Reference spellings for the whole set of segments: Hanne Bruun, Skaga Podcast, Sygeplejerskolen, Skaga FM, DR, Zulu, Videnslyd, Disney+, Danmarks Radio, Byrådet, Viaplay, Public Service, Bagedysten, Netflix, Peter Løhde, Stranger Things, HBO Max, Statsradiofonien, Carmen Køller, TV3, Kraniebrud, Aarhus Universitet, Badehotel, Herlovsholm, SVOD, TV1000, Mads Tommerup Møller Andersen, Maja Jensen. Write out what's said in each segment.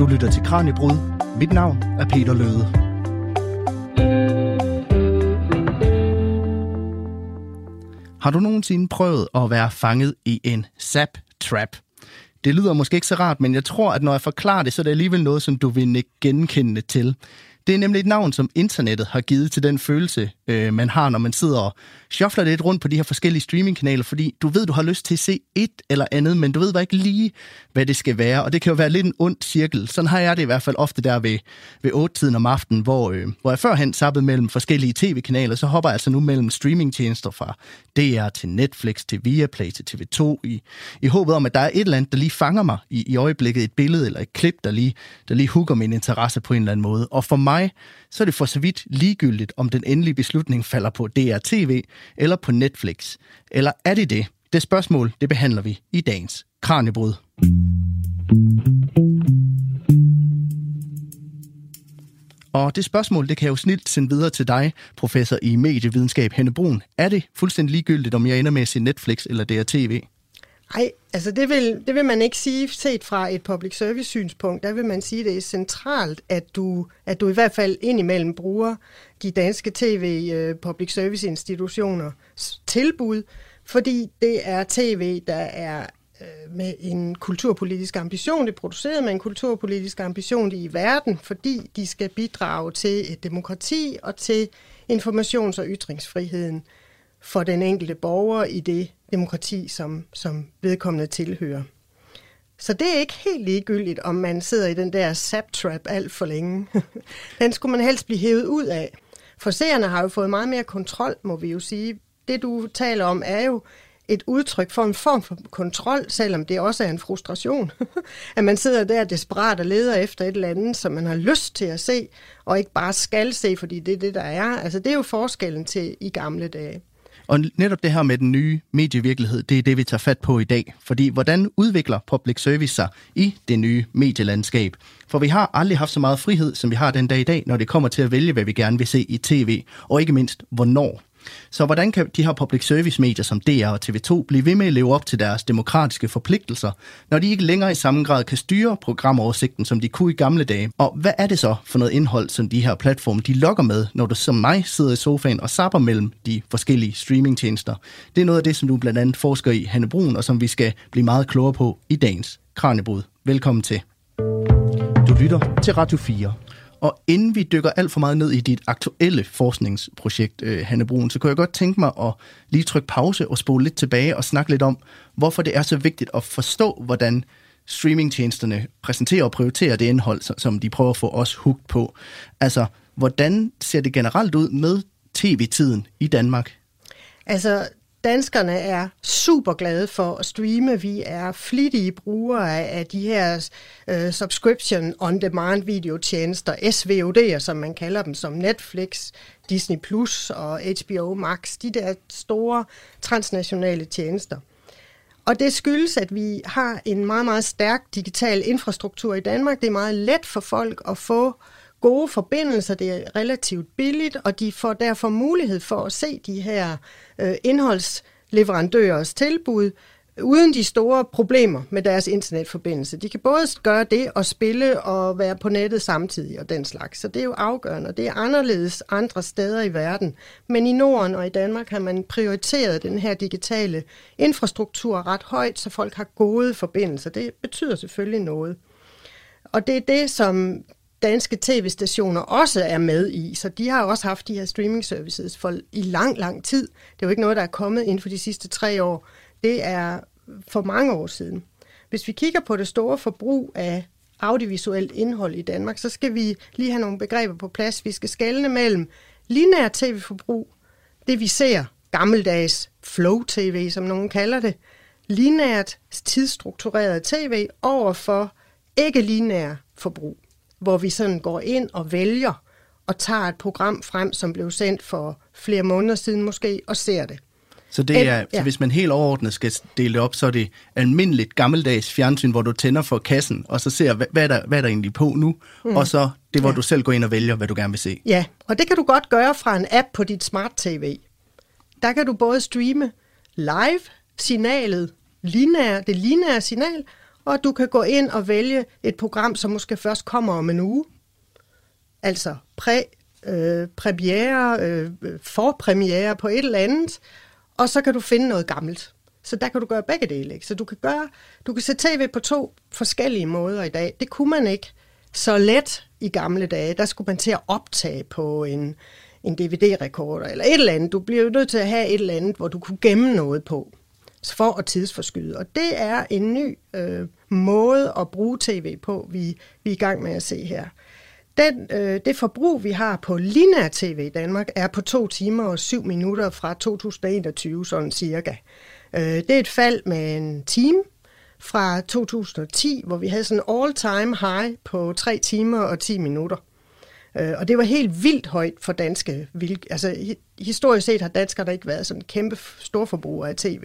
Du lytter til Kraniebrud. Mit navn er Peter Løhde. Har du nogensinde prøvet at være fanget i en zap-trap? Det lyder måske ikke så rart, men jeg tror, at når jeg forklarer det, så er det alligevel noget, som du vil genkende til. Det er nemlig et navn, som internettet har givet til den følelse, man har, når man sidder og shuffler lidt rundt på de her forskellige streamingkanaler, fordi du ved, du har lyst til at se et eller andet, men du ved bare ikke lige, hvad det skal være, og det kan jo være lidt en ond cirkel. Sådan har jeg det i hvert fald ofte der ved 8-tiden om aftenen, hvor jeg førhen zappede mellem forskellige tv-kanaler, så hopper jeg altså nu mellem streamingtjenester fra DR til Netflix til Viaplay til TV2, i håbet om, at der er et eller andet, der lige fanger mig i øjeblikket, et billede eller et klip, der lige hooker min interesse på en eller anden måde. Og for mig, så er det for så vidt ligegyldigt, om den endelige beslutning falder på DR TV eller på Netflix. Eller er det det? Det spørgsmål, det behandler vi i dagens Kraniebrud. Og det spørgsmål, det kan jeg jo snilt sende videre til dig, professor i medievidenskab Hanne Bruun. Er det fuldstændig ligegyldigt, om jeg ender med at se Netflix eller DR TV? Nej, altså det vil man ikke sige, set fra et public service-synspunkt. Der vil man sige, at det er centralt, at du i hvert fald indimellem bruger de danske tv-public service-institutioners tilbud, fordi det er tv, der er med en kulturpolitisk ambition. Det er produceret med en kulturpolitisk ambition i verden, fordi de skal bidrage til et demokrati og til informations- og ytringsfriheden for den enkelte borger i det demokrati, som vedkommende tilhører. Så det er ikke helt ligegyldigt, om man sidder i den der zap-trap alt for længe. Den skulle man helst blive hævet ud af. For seerne har jo fået meget mere kontrol, må vi jo sige. Det, du taler om, er jo et udtryk for en form for kontrol, selvom det også er en frustration. At man sidder der desperat og leder efter et eller andet, som man har lyst til at se, og ikke bare skal se, fordi det er det, der er. Altså, det er jo forskellen til i gamle dage. Og netop det her med den nye medievirkelighed, det er det, vi tager fat på i dag. Fordi hvordan udvikler public service sig i det nye medielandskab? For vi har aldrig haft så meget frihed, som vi har den dag i dag, når det kommer til at vælge, hvad vi gerne vil se i tv, og ikke mindst, hvornår. Så hvordan kan de her public service-medier som DR og TV2 blive ved med at leve op til deres demokratiske forpligtelser, når de ikke længere i samme grad kan styre programoversigten, som de kunne i gamle dage? Og hvad er det så for noget indhold, som de her platforme de lokker med, når du som mig sidder i sofaen og zapper mellem de forskellige streamingtjenester? Det er noget af det, som du blandt andet forsker i, Hanne Bruun, og som vi skal blive meget klogere på i dagens Kraniebrud. Velkommen til. Du lytter til Radio 4. Og inden vi dykker alt for meget ned i dit aktuelle forskningsprojekt, Hanne Bruun, så kunne jeg godt tænke mig at lige trykke pause og spole lidt tilbage og snakke lidt om, hvorfor det er så vigtigt at forstå, hvordan streamingtjenesterne præsenterer og prioriterer det indhold, som de prøver at få os hooked på. Altså, hvordan ser det generelt ud med tv-tiden i Danmark? Altså, danskerne er super glade for at streame. Vi er flittige brugere af de her subscription on-demand videotjenester, SVOD'er, som man kalder dem, som Netflix, Disney+ og HBO Max, de der store transnationale tjenester. Og det skyldes, at vi har en meget, meget stærk digital infrastruktur i Danmark. Det er meget let for folk at få gode forbindelser, det er relativt billigt, og de får derfor mulighed for at se de her indholdsleverandørers tilbud, uden de store problemer med deres internetforbindelse. De kan både gøre det og spille og være på nettet samtidig og den slags. Så det er jo afgørende, og det er anderledes andre steder i verden. Men i Norden og i Danmark har man prioriteret den her digitale infrastruktur ret højt, så folk har gode forbindelser. Det betyder selvfølgelig noget. Og det er det, som danske tv-stationer også er med i, så de har også haft de her streaming-services for i lang, lang tid. Det er jo ikke noget, der er kommet inden for de sidste 3 år. Det er for mange år siden. Hvis vi kigger på det store forbrug af audiovisuelt indhold i Danmark, så skal vi lige have nogle begreber på plads. Vi skal skelne mellem lineær tv-forbrug, det vi ser, gammeldags flow-tv, som nogen kalder det, lineært tidsstruktureret tv overfor ikke-lineær forbrug, hvor vi sådan går ind og vælger og tager et program frem, som blev sendt for flere måneder siden måske, og ser det. Så det er, ja. Så hvis man helt overordnet skal dele det op, så er det almindeligt gammeldags fjernsyn, hvor du tænder for kassen, og så ser, hvad der egentlig på nu, og så det, hvor du selv går ind og vælger, hvad du gerne vil se. Ja, og det kan du godt gøre fra en app på dit smart-tv. Der kan du både streame live-signalet, det lineære signal, og du kan gå ind og vælge et program, som måske først kommer om en uge. Altså forpremiere på et eller andet, og så kan du finde noget gammelt. Så der kan du gøre begge dele, ikke? Så du kan se tv på to forskellige måder i dag. Det kunne man ikke så let i gamle dage. Der skulle man til at optage på en DVD-rekorder eller et eller andet. Du bliver jo nødt til at have et eller andet, hvor du kunne gemme noget på, for at tidsforskyde. Og det er en ny måde at bruge tv på, vi er i gang med at se her. Det forbrug, vi har på lineær tv i Danmark, er på 2 timer og 7 minutter fra 2021, sådan cirka. Det er et fald med en time fra 2010, hvor vi havde sådan en all-time high på 3 timer og 10 minutter. Og det var helt vildt højt for danske. Altså historisk set har danskere der ikke været sådan kæmpe storforbrugere af tv.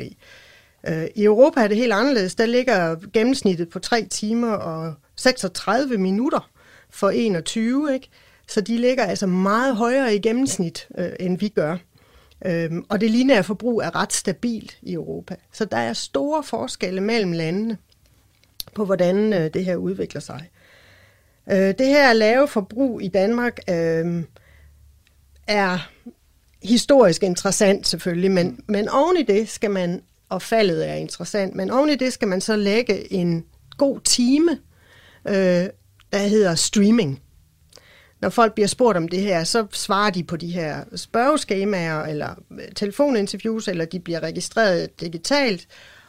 I Europa er det helt anderledes. Der ligger gennemsnittet på 3 timer og 36 minutter for 21, ikke? Så de ligger altså meget højere i gennemsnit, end vi gør. Og det lineære forbrug er ret stabilt i Europa. Så der er store forskelle mellem landene på, hvordan det her udvikler sig. Det her lave forbrug i Danmark er historisk interessant selvfølgelig, men oven i det skal man, og faldet er interessant, men oven i det skal man så lægge en god time, der hedder streaming. Når folk bliver spurgt om det her, så svarer de på de her spørgeskemaer, eller telefoninterviews, eller de bliver registreret digitalt,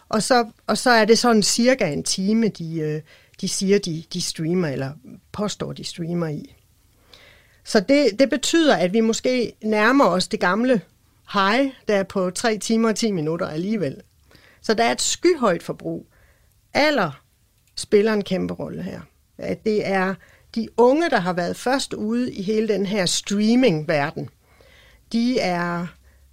og så er det sådan cirka en time, de siger, de streamer, eller påstår, de streamer i. Så det betyder, at vi måske nærmer os det gamle high, der er på 3 timer og 10 minutter alligevel. Så der er et skyhøjt forbrug. Alder spiller en kæmpe rolle her. At det er de unge, der har været først ude i hele den her streaming-verden. De er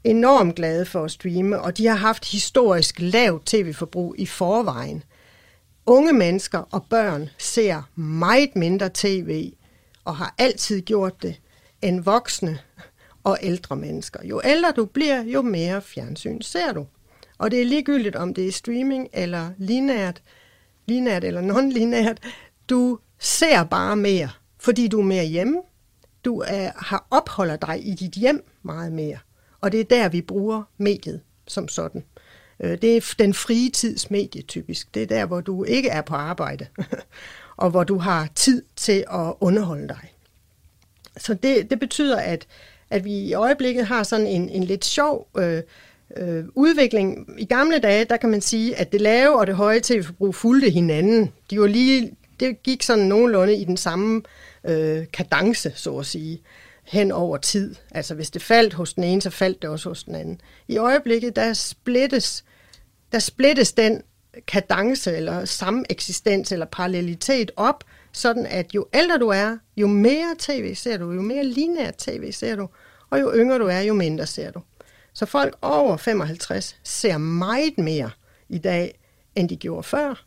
enormt glade for at streame, og de har haft historisk lavt tv-forbrug i forvejen. Unge mennesker og børn ser meget mindre tv og har altid gjort det end voksne og ældre mennesker. Jo ældre du bliver, jo mere fjernsyn ser du. Og det er ligegyldigt, om det er streaming eller lineært eller non-lineært. Du ser bare mere, fordi du er mere hjemme. Du har opholder dig i dit hjem meget mere. Og det er der, vi bruger mediet som sådan. Det er den frie tids medie typisk. Det er der, hvor du ikke er på arbejde, og hvor du har tid til at underholde dig. Så det betyder, at vi i øjeblikket har sådan en lidt sjov udvikling. I gamle dage, der kan man sige, at det lave og det høje tv-forbrug fulgte hinanden. Det gik sådan nogenlunde i den samme kadence, så at sige, hen over tid. Altså hvis det faldt hos den ene, så faldt det også hos den anden. I øjeblikket, der splittes den kadence eller sameksistens eller parallelitet op, sådan at jo ældre du er, jo mere tv ser du, jo mere lineært tv ser du, og jo yngre du er, jo mindre ser du. Så folk over 55 ser meget mere i dag, end de gjorde før,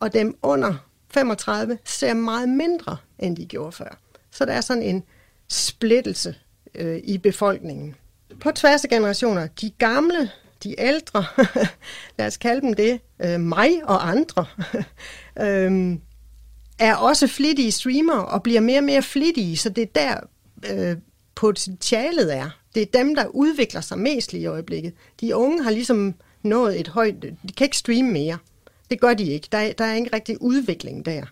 og dem under 35 ser meget mindre, end de gjorde før. Så der er sådan en splittelse i befolkningen. På tværs af generationer, de gamle, de ældre, lad os kalde dem det, mig og andre, er også flittige streamere og bliver mere og mere flittige, så det er der potentialet er. Det er dem, der udvikler sig mest i øjeblikket. De unge har ligesom nået et højt. De kan ikke streame mere. Det gør de ikke. Der er ikke rigtig udvikling der.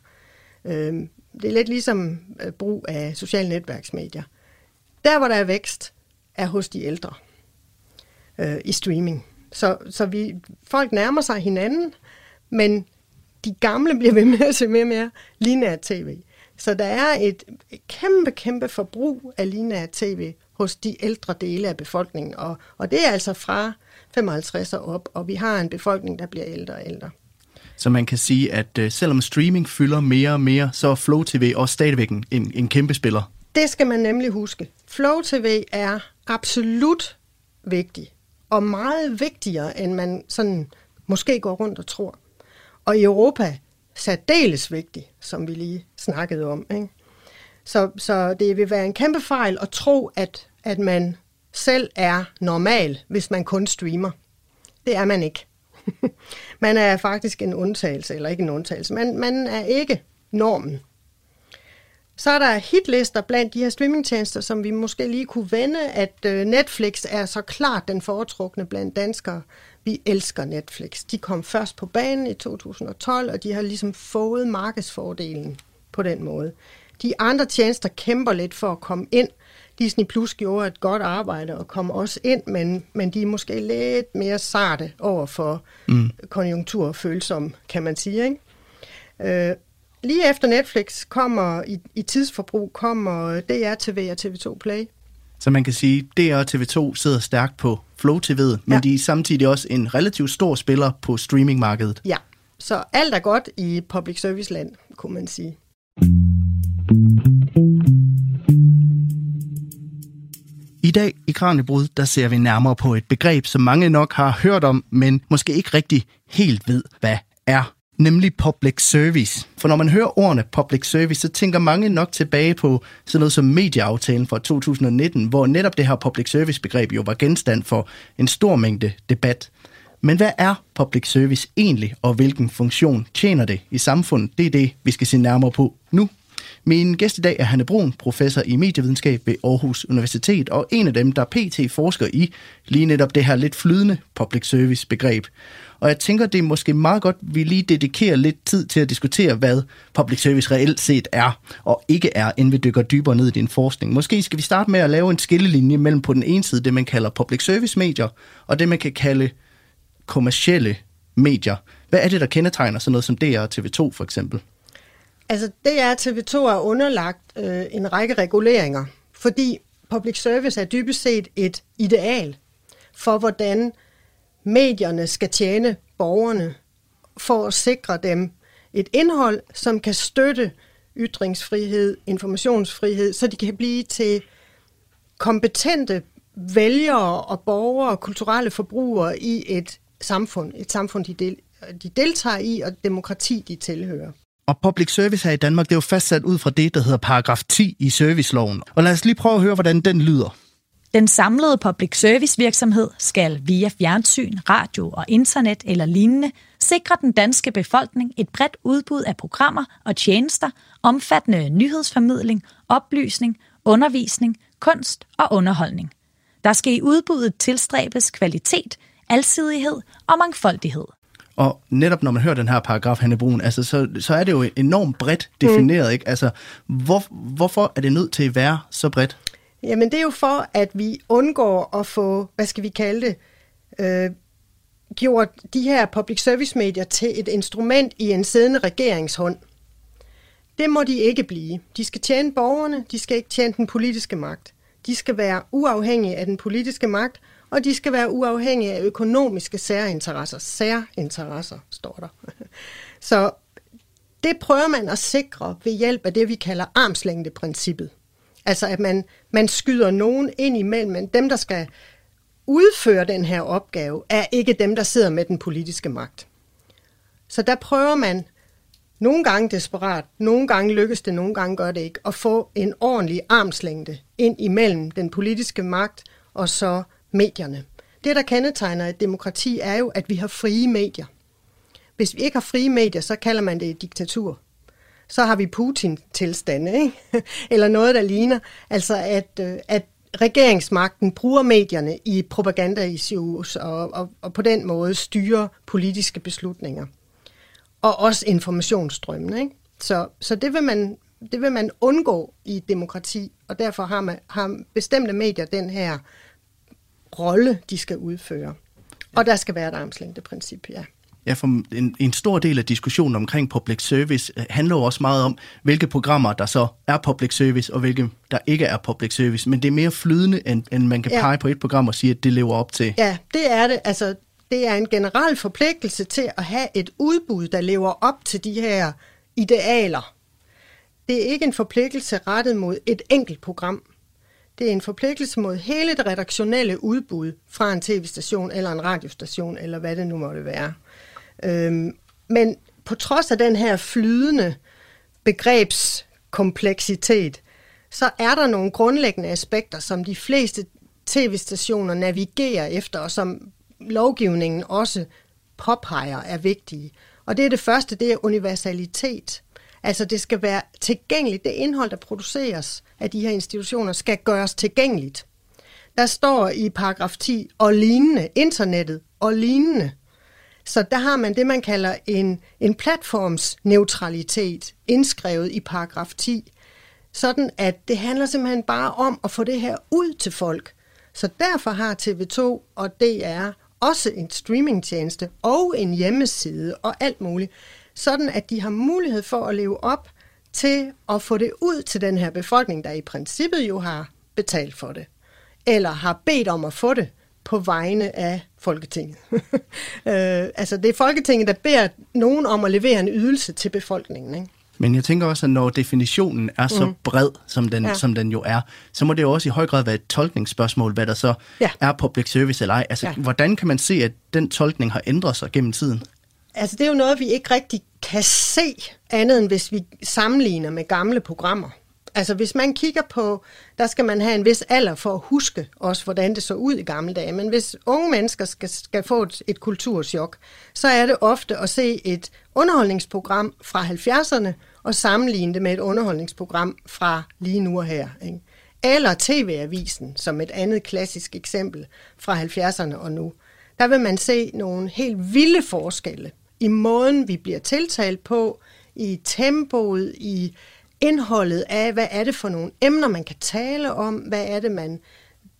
Det er lidt ligesom brug af sociale netværksmedier. Der, hvor der er vækst, er hos de ældre i streaming. Så folk nærmer sig hinanden, men de gamle bliver ved med at se mere og mere lineært tv. Så der er et kæmpe, kæmpe forbrug af lineært tv hos de ældre dele af befolkningen. Og det er altså fra 55 og op, og vi har en befolkning, der bliver ældre og ældre. Så man kan sige, at selvom streaming fylder mere og mere, så er Flow TV også stadigvæk en kæmpe spiller. Det skal man nemlig huske. Flow TV er absolut vigtig, og meget vigtigere, end man sådan måske går rundt og tror. Og i Europa særdeles vigtig, som vi lige snakkede om, ikke? Så det vil være en kæmpe fejl at tro, at man selv er normal, hvis man kun streamer. Det er man ikke. Man er faktisk en undtagelse, eller ikke en undtagelse. Man er ikke normen. Så er der hitlister blandt de her streamingtjenester, som vi måske lige kunne vende, at Netflix er så klart den foretrukne blandt danskere. Vi elsker Netflix. De kom først på banen i 2012, og de har ligesom fået markedsfordelen på den måde. De andre tjenester kæmper lidt for at komme ind. Disney+ gjorde et godt arbejde og kom også ind, men de er måske lidt mere sarte over for konjunkturfølsom, kan man sige, ikke? Lige efter Netflix kommer i tidsforbrug kommer DR TV og TV2 Play. Så man kan sige, at DR og TV2 sidder stærkt på Flow-TV'et, men de er samtidig også en relativt stor spiller på streamingmarkedet. Ja, så alt er godt i public service-land, kunne man sige. I dag i Kraniebrud, der ser vi nærmere på et begreb, som mange nok har hørt om, men måske ikke rigtig helt ved, hvad er. Nemlig public service. For når man hører ordene public service, så tænker mange nok tilbage på sådan noget som medieaftalen fra 2019, hvor netop det her public service-begreb jo var genstand for en stor mængde debat. Men hvad er public service egentlig, og hvilken funktion tjener det i samfundet? Det er det, vi skal se nærmere på nu. Min gæst i dag er Hanne Bruun, professor i medievidenskab ved Aarhus Universitet, og en af dem, der pt. Forsker i lige netop det her lidt flydende public service-begreb. Og jeg tænker, det er måske meget godt, vi lige dedikerer lidt tid til at diskutere, hvad public service reelt set er og ikke er, inden vi dykker dybere ned i din forskning. Måske skal vi starte med at lave en skillelinje mellem på den ene side det, man kalder public service-medier, og det, man kan kalde kommercielle medier. Hvad er det, der kendetegner sådan noget som DR og TV2 for eksempel? Altså DR TV2 er underlagt en række reguleringer, fordi public service er dybest set et ideal for, hvordan medierne skal tjene borgerne for at sikre dem et indhold, som kan støtte ytringsfrihed, informationsfrihed, så de kan blive til kompetente vælgere og borgere og kulturelle forbrugere i et samfund de deltager i, og demokrati, de tilhører. Og public service her i Danmark, det er jo fastsat ud fra det, der hedder paragraf 10 i serviceloven. Og lad os lige prøve at høre, hvordan den lyder. Den samlede public service virksomhed skal via fjernsyn, radio og internet eller lignende sikre den danske befolkning et bredt udbud af programmer og tjenester, omfattende nyhedsformidling, oplysning, undervisning, kunst og underholdning. Der skal i udbuddet tilstræbes kvalitet, alsidighed og mangfoldighed. Og netop når man hører den her paragraf, Hanne Bruun, altså, så er det jo enormt bredt defineret, ikke? Altså, hvorfor er det nødt til at være så bredt? Jamen, det er jo for, at vi undgår at få, hvad skal vi kalde det, gjort de her public service-medier til et instrument i en siddende regeringshånd. Det må de ikke blive. De skal tjene borgerne, de skal ikke tjene den politiske magt. De skal være uafhængige af den politiske magt, og de skal være uafhængige af økonomiske særinteresser. Særinteresser, står der. Så det prøver man at sikre ved hjælp af det, vi kalder armslængdeprincippet. Altså at man skyder nogen ind imellem, men dem, der skal udføre den her opgave, er ikke dem, der sidder med den politiske magt. Så der prøver man nogle gange desperat, nogle gange lykkes det, nogle gange gør det ikke, at få en ordentlig armslængde ind imellem den politiske magt og så medierne. Det, der kendetegner et demokrati, er jo, at vi har frie medier. Hvis vi ikke har frie medier, så kalder man det et diktatur. Så har vi Putin-tilstande, ikke? Eller noget, der ligner. Altså, at regeringsmagten bruger medierne i propaganda-issues og på den måde styrer politiske beslutninger. Og også informationsstrømmene, ikke? Så det vil man undgå i et demokrati, og derfor har bestemte medier den her rolle, de skal udføre. Og der skal være et armslængdeprincip, ja. Ja, for en stor del af diskussionen omkring public service handler jo også meget om, hvilke programmer, der så er public service, og hvilke, der ikke er public service. Men det er mere flydende, end man kan pege på et program og sige, at det lever op til. Ja, det er det. Altså, det er en generel forpligtelse til at have et udbud, der lever op til de her idealer. Det er ikke en forpligtelse rettet mod et enkelt program. Det er en forpligtelse mod hele det redaktionelle udbud fra en tv-station eller en radiostation, eller hvad det nu måtte være. Men på trods af den her flydende begrebskompleksitet, så er der nogle grundlæggende aspekter, som de fleste tv-stationer navigerer efter, og som lovgivningen også påpeger er vigtige. Og det er det første, det er universalitet. Altså det skal være tilgængeligt. Det indhold, der produceres af de her institutioner, skal gøres tilgængeligt. Der står i paragraf 10, og lignende, internettet og lignende. Så der har man det, man kalder en platformsneutralitet indskrevet i paragraf 10. Sådan at det handler simpelthen bare om at få det her ud til folk. Så derfor har TV2 og DR også en streamingtjeneste og en hjemmeside og alt muligt. Sådan at de har mulighed for at leve op til at få det ud til den her befolkning, der i princippet jo har betalt for det. Eller har bedt om at få det på vegne af Folketinget. Altså det er Folketinget, der beder nogen om at levere en ydelse til befolkningen, ikke? Men jeg tænker også, at når definitionen er så bred, som den jo er, så må det jo også i høj grad være et tolkningsspørgsmål, hvad der så er public service eller ej. Altså, hvordan kan man se, at den tolkning har ændret sig gennem tiden? Altså, det er jo noget, vi ikke rigtig kan se, andet end hvis vi sammenligner med gamle programmer. Altså, hvis man kigger på, der skal man have en vis alder for at huske også, hvordan det så ud i gamle dage. Men hvis unge mennesker skal få et kulturschok, så er det ofte at se et underholdningsprogram fra 70'erne, og sammenligne det med et underholdningsprogram fra lige nu og her, ikke? Eller TV-avisen, som et andet klassisk eksempel fra 70'erne og nu. Der vil man se nogle helt vilde forskelle i måden, vi bliver tiltalt på, i tempoet, i indholdet af, hvad er det for nogle emner, man kan tale om, hvad er det, man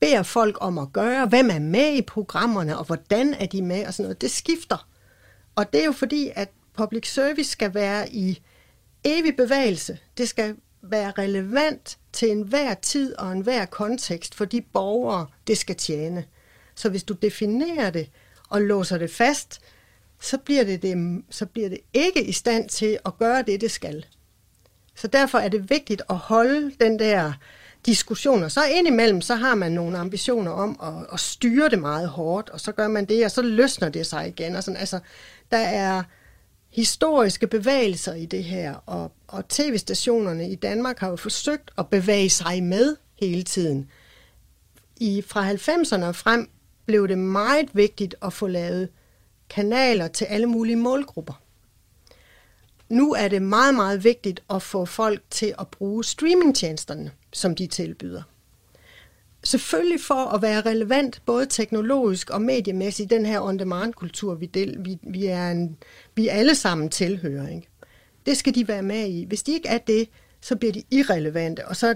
beder folk om at gøre, hvem er med i programmerne, og hvordan er de med, og sådan noget. Det skifter. Og det er jo fordi, at public service skal være i evig bevægelse. Det skal være relevant til enhver tid og enhver kontekst for de borgere, det skal tjene. Så hvis du definerer det og låser det fast, så bliver det ikke i stand til at gøre det skal. Så derfor er det vigtigt at holde den der diskussion, og så indimellem, så har man nogle ambitioner om at styre det meget hårdt, og så gør man det, og så løsner det sig igen. Og sådan. Altså, der er historiske bevægelser i det her, og tv-stationerne i Danmark har jo forsøgt at bevæge sig med hele tiden. Fra 90'erne og frem blev det meget vigtigt at få lavet kanaler til alle mulige målgrupper. Nu er det meget, meget vigtigt at få folk til at bruge streamingtjenesterne, som de tilbyder. Selvfølgelig for at være relevant, både teknologisk og mediemæssigt, i den her on-demand-kultur, vi alle sammen tilhører, ikke? Det skal de være med i. Hvis de ikke er det, så bliver de irrelevante, og så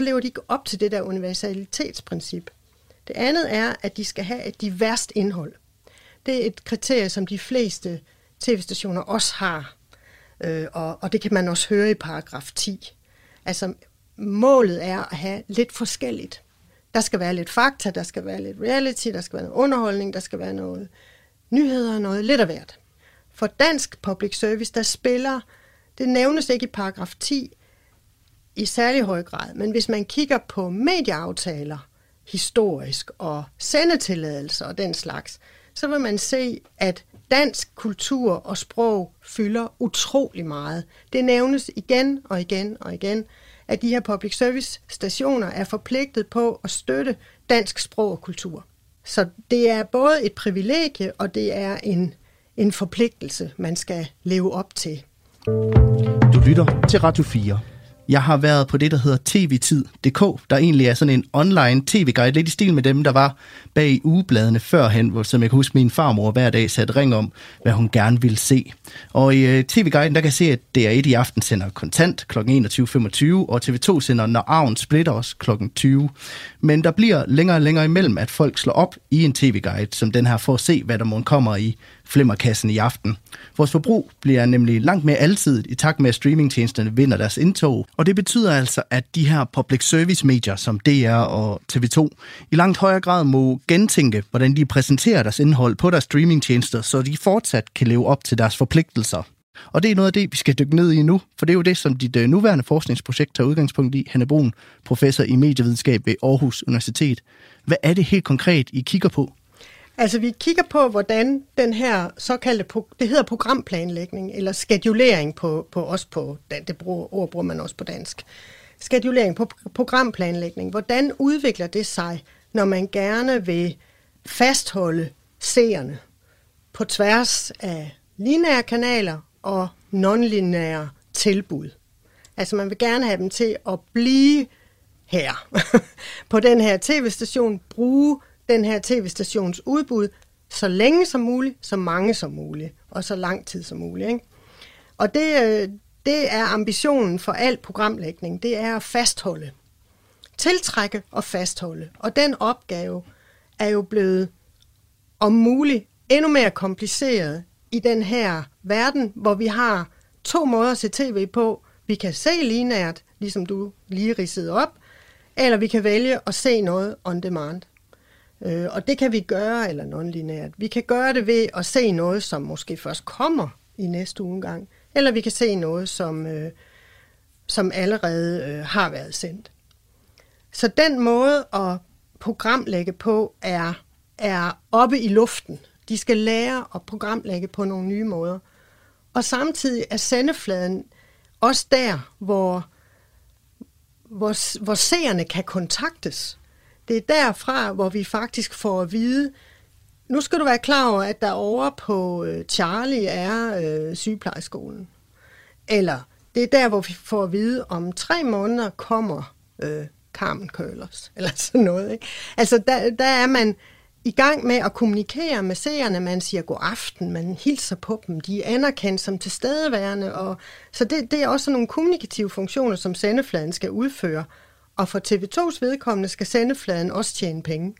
lever de ikke op til det der universalitetsprincip. Det andet er, at de skal have et diverst indhold. Det er et kriterie, som de fleste tv-stationer også har, og det kan man også høre i paragraf 10. Altså, målet er at have lidt forskelligt. Der skal være lidt fakta, der skal være lidt reality, der skal være noget underholdning, der skal være noget nyheder og noget lidt af hvert. For dansk public service, der spiller, det nævnes ikke i paragraf 10 i særlig høj grad, men hvis man kigger på medieaftaler historisk og sendetilladelser og den slags, så vil man se, at dansk kultur og sprog fylder utrolig meget. Det nævnes igen og igen og igen, at de her public service stationer er forpligtet på at støtte dansk sprog og kultur. Så det er både et privilegie, og det er en forpligtelse, man skal leve op til. Du lytter til Radio 4. Jeg har været på det, der hedder TV1000.dk, der egentlig er sådan en online tv-guide, lidt i stil med dem, der var bag ugebladene førhen, hvor, som jeg kan huske, min farmor hver dag satte ring om, hvad hun gerne ville se. Og i tv-guiden, der kan jeg se, at DR1 i aften sender Kontant kl. 21.25, og TV2 sender Når Arven Splitter os kl. 20. Men der bliver længere og længere imellem, at folk slår op i en tv-guide, som den her, for at se, hvad der måden kommer i flimmerkassen i aften. Vores forbrug bliver nemlig langt mere altid i takt med, at streamingtjenesterne vinder deres indtog. Og det betyder altså, at de her public service-medier som DR og TV2 i langt højere grad må gentænke, hvordan de præsenterer deres indhold på deres streamingtjenester, så de fortsat kan leve op til deres forpligtelser. Og det er noget af det, vi skal dykke ned i nu, for det er jo det, som dit nuværende forskningsprojekt tager udgangspunkt i, Hanne Bruun, professor i medievidenskab ved Aarhus Universitet. Hvad er det helt konkret, I kigger på? Altså, vi kigger på, hvordan den her såkaldte, det hedder programplanlægning, eller skedulering på os på, det ord bruger man også på dansk, skedulering på programplanlægning, hvordan udvikler det sig, når man gerne vil fastholde seerne på tværs af lineære kanaler og non-lineære tilbud. Altså man vil gerne have dem til at blive her på den her tv-station, bruge den her tv-stations udbud så længe som muligt, så mange som muligt og så lang tid som muligt, ikke? Og det er ambitionen for al programlægning, det er at fastholde, tiltrække og fastholde. Og den opgave er jo blevet om muligt endnu mere kompliceret i den her verden, hvor vi har to måder at se tv på. Vi kan se lineært, ligesom du lige ridsede op, eller vi kan vælge at se noget on demand. Og det kan vi gøre, eller non-lineært. Vi kan gøre det ved at se noget, som måske først kommer i næste ugegang, eller vi kan se noget, som allerede har været sendt. Så den måde at programlægge på er oppe i luften. De skal lære at programlægge på nogle nye måder. Og samtidig er sendefladen også der, hvor seerne kan kontaktes. Det er derfra, hvor vi faktisk får at vide, nu skal du være klar over, at der over på Charlie er sygeplejerskolen. Eller det er der, hvor vi får at vide, om 3 måneder kommer Carmen Køllers, eller sådan noget, ikke? Altså der er man i gang med at kommunikere med seerne, man siger god aften, man hilser på dem, de er anerkendt som tilstedeværende, og så det er også nogle kommunikative funktioner, som sendefladen skal udføre, og for TV2's vedkommende skal sendefladen også tjene penge.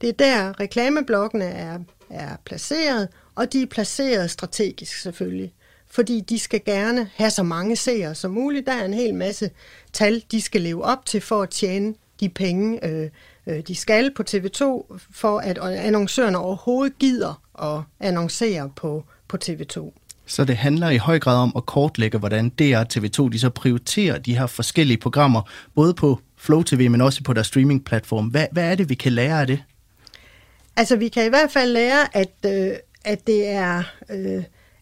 Det er der reklameblokkene er placeret, og de er placeret strategisk selvfølgelig, fordi de skal gerne have så mange seere som muligt. Der er en hel masse tal, de skal leve op til for at tjene de penge, de skal på TV2, for at annoncørerne overhovedet gider at annoncere på TV2. Så det handler i høj grad om at kortlægge, hvordan DR og TV2 de så prioriterer de her forskellige programmer, både på Flow TV, men også på deres streamingplatform. Hvad er det, vi kan lære af det? Altså, vi kan i hvert fald lære,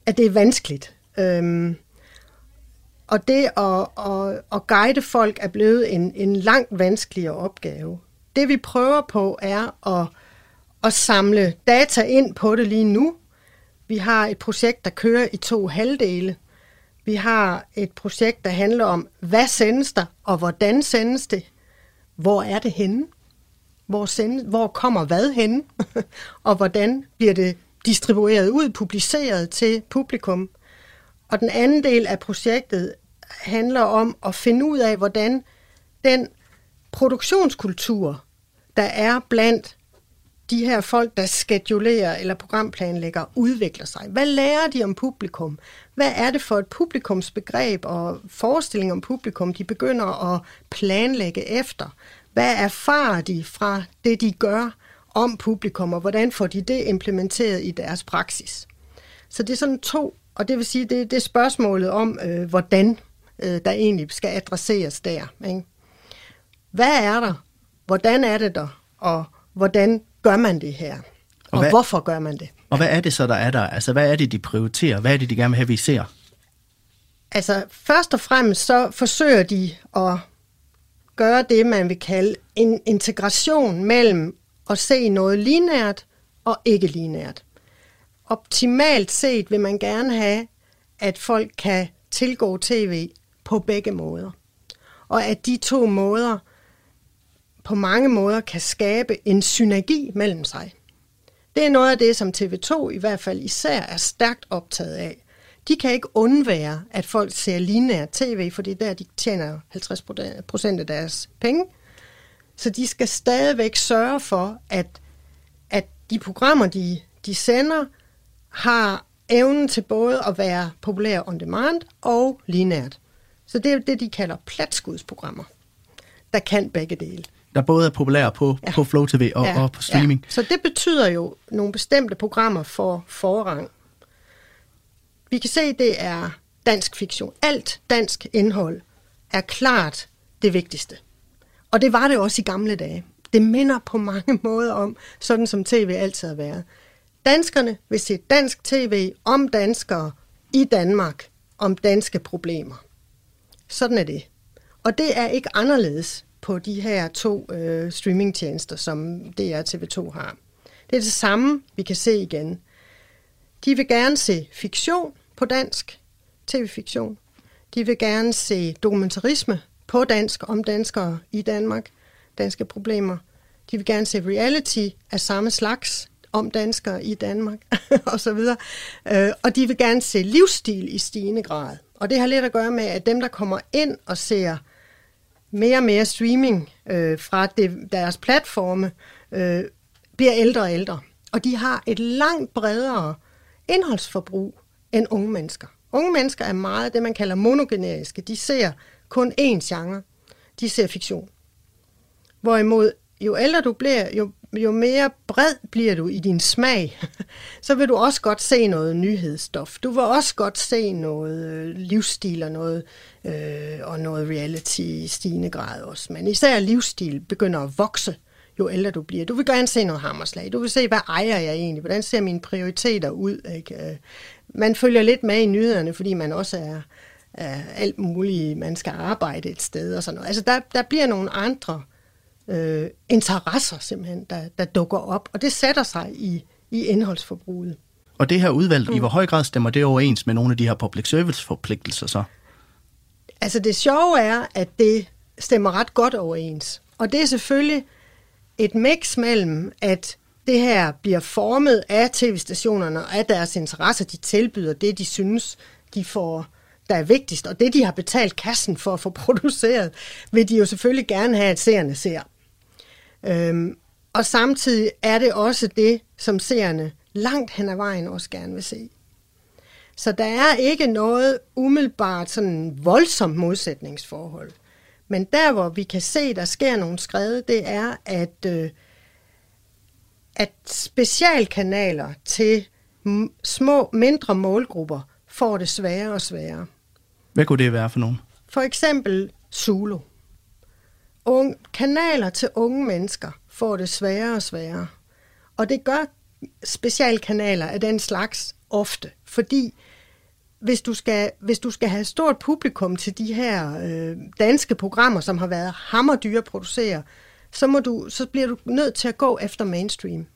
at det er vanskeligt. Og det at guide folk er blevet en langt vanskeligere opgave. Det vi prøver på er at samle data ind på det lige nu. Vi har et projekt, der kører i 2 halvdele. Vi har et projekt, der handler om, hvad sendes der, og hvordan sendes det? Hvor er det henne? Hvor kommer hvad henne? Og hvordan bliver det distribueret ud, publiceret til publikum? Og den anden del af projektet handler om at finde ud af, hvordan den produktionskultur, der er blandt de her folk, der schedulerer eller programplanlægger, udvikler sig. Hvad lærer de om publikum? Hvad er det for et publikumsbegreb og forestilling om publikum, de begynder at planlægge efter? Hvad erfarer de fra det, de gør om publikum, og hvordan får de det implementeret i deres praksis? Så det er sådan 2, og det vil sige, det er spørgsmålet om, hvordan der egentlig skal adresseres der, ikke? Hvad er der? Hvordan er det der? Og hvordan gør man det her? Og hvorfor gør man det? Og hvad er det så, der er der? Altså, hvad er det, de prioriterer? Hvad er det, de gerne vil have, vi ser? Altså, først og fremmest så forsøger de at gøre det, man vil kalde en integration mellem at se noget lineært og ikke lineært. Optimalt set vil man gerne have, at folk kan tilgå tv på begge måder. Og at de 2 måder på mange måder kan skabe en synergi mellem sig. Det er noget af det, som TV2 i hvert fald især er stærkt optaget af. De kan ikke undvære, at folk ser lineært tv, for det er der, de tjener 50% af deres penge. Så de skal stadigvæk sørge for, at de programmer, de sender, har evnen til både at være populære on demand og lineært. Så det er det, de kalder platskuddsprogrammer, der kan begge dele. Der både er populære på Flow TV og på streaming. Ja. Så det betyder jo, at nogle bestemte programmer får forrang. Vi kan se, at det er dansk fiktion. Alt dansk indhold er klart det vigtigste. Og det var det også i gamle dage. Det minder på mange måder om, sådan som tv altid har været. Danskerne vil se dansk tv om danskere i Danmark, om danske problemer. Sådan er det. Og det er ikke anderledes på de her 2 streamingtjenester, som DR og TV2 har. Det er det samme, vi kan se igen. De vil gerne se fiktion på dansk, tv-fiktion. De vil gerne se dokumentarisme på dansk om danskere i Danmark, danske problemer. De vil gerne se reality af samme slags om danskere i Danmark og så videre. Og de vil gerne se livsstil i stigende grad. Og det har lidt at gøre med, at dem, der kommer ind og ser mere og mere streaming fra deres platforme, bliver ældre og ældre. Og de har et langt bredere indholdsforbrug end unge mennesker. Unge mennesker er meget det, man kalder monogeneriske. De ser kun én genre. De ser fiktion. Hvorimod, jo ældre du bliver, jo mere bred bliver du i din smag, så vil du også godt se noget nyhedsstof. Du vil også godt se noget livsstil og noget reality i stigende grad også. Men især livsstil begynder at vokse, jo ældre du bliver. Du vil gerne se noget hammerslag. Du vil se, hvad ejer jeg egentlig? Hvordan ser mine prioriteter ud? Ikke? Man følger lidt med i nyhederne, fordi man også er alt muligt. Man skal arbejde et sted og sådan noget. Altså, der bliver nogle andre interesser simpelthen, der dukker op, og det sætter sig i indholdsforbruget. Og det her udvalg, i hvor høj grad stemmer det overens med nogle af de her public service-forpligtelser så? Altså det sjove er, at det stemmer ret godt overens. Og det er selvfølgelig et mix mellem, at det her bliver formet af tv-stationerne og af deres interesser. De tilbyder det, de synes, de får, der er vigtigst, og det, de har betalt kassen for at få produceret, vil de jo selvfølgelig gerne have, at seerne ser. Og samtidig er det også det, som seerne langt hen ad vejen også gerne vil se. Så der er ikke noget umiddelbart sådan voldsomt modsætningsforhold. Men der, hvor vi kan se, der sker nogle skred, det er, at specialkanaler til små, mindre målgrupper får det sværere og sværere. Hvad kunne det være for nogen? For eksempel Zulu. Kanaler til unge mennesker får det sværere og sværere. Og det gør specialkanaler af den slags ofte. Fordi hvis du skal have stort publikum til de her danske programmer, som har været hammerdyre at producere, så bliver du nødt til at gå efter mainstream.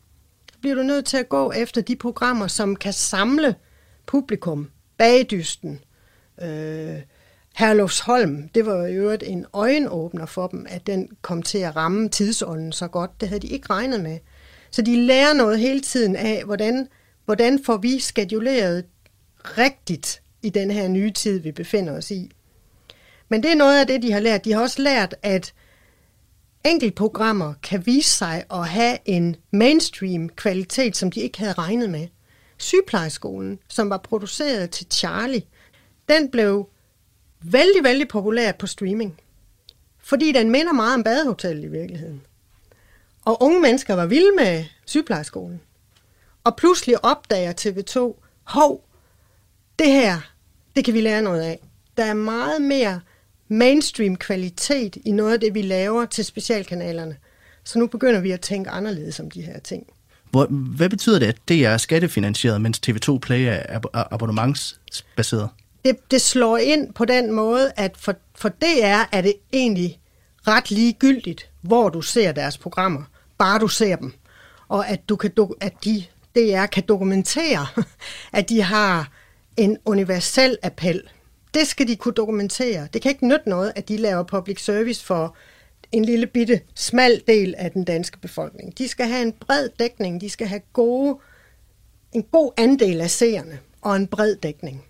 Så bliver du nødt til at gå efter de programmer, som kan samle publikum. Bagedysten, Herlovsholm, det var jo øvrigt en øjenåbner for dem, at den kom til at ramme tidsånden så godt. Det havde de ikke regnet med. Så de lærer noget hele tiden af, hvordan får vi skeduleret rigtigt i den her nye tid, vi befinder os i. Men det er noget af det, de har lært. De har også lært, at enkeltprogrammer kan vise sig at have en mainstream-kvalitet, som de ikke havde regnet med. Sygeplejerskolen, som var produceret til Charlie, den blev vældig, vældig populær på streaming. Fordi den minder meget om Badehotel i virkeligheden. Og unge mennesker var vilde med Sygeplejerskolen. Og pludselig opdager TV2, hov, det her, det kan vi lære noget af. Der er meget mere mainstream kvalitet i noget af det, vi laver til specialkanalerne. Så nu begynder vi at tænke anderledes om de her ting. Hvad betyder det, at det er skattefinansieret, mens TV2 Play er abonnementsbaseret? Det slår ind på den måde, at for DR er det egentlig ret ligegyldigt, hvor du ser deres programmer, bare du ser dem. Og at DR kan dokumentere, at de har en universel appel. Det skal de kunne dokumentere. Det kan ikke nytte noget, at de laver public service for en lille bitte smal del af den danske befolkning. De skal have en bred dækning, de skal have en god andel af seerne og en bred dækning.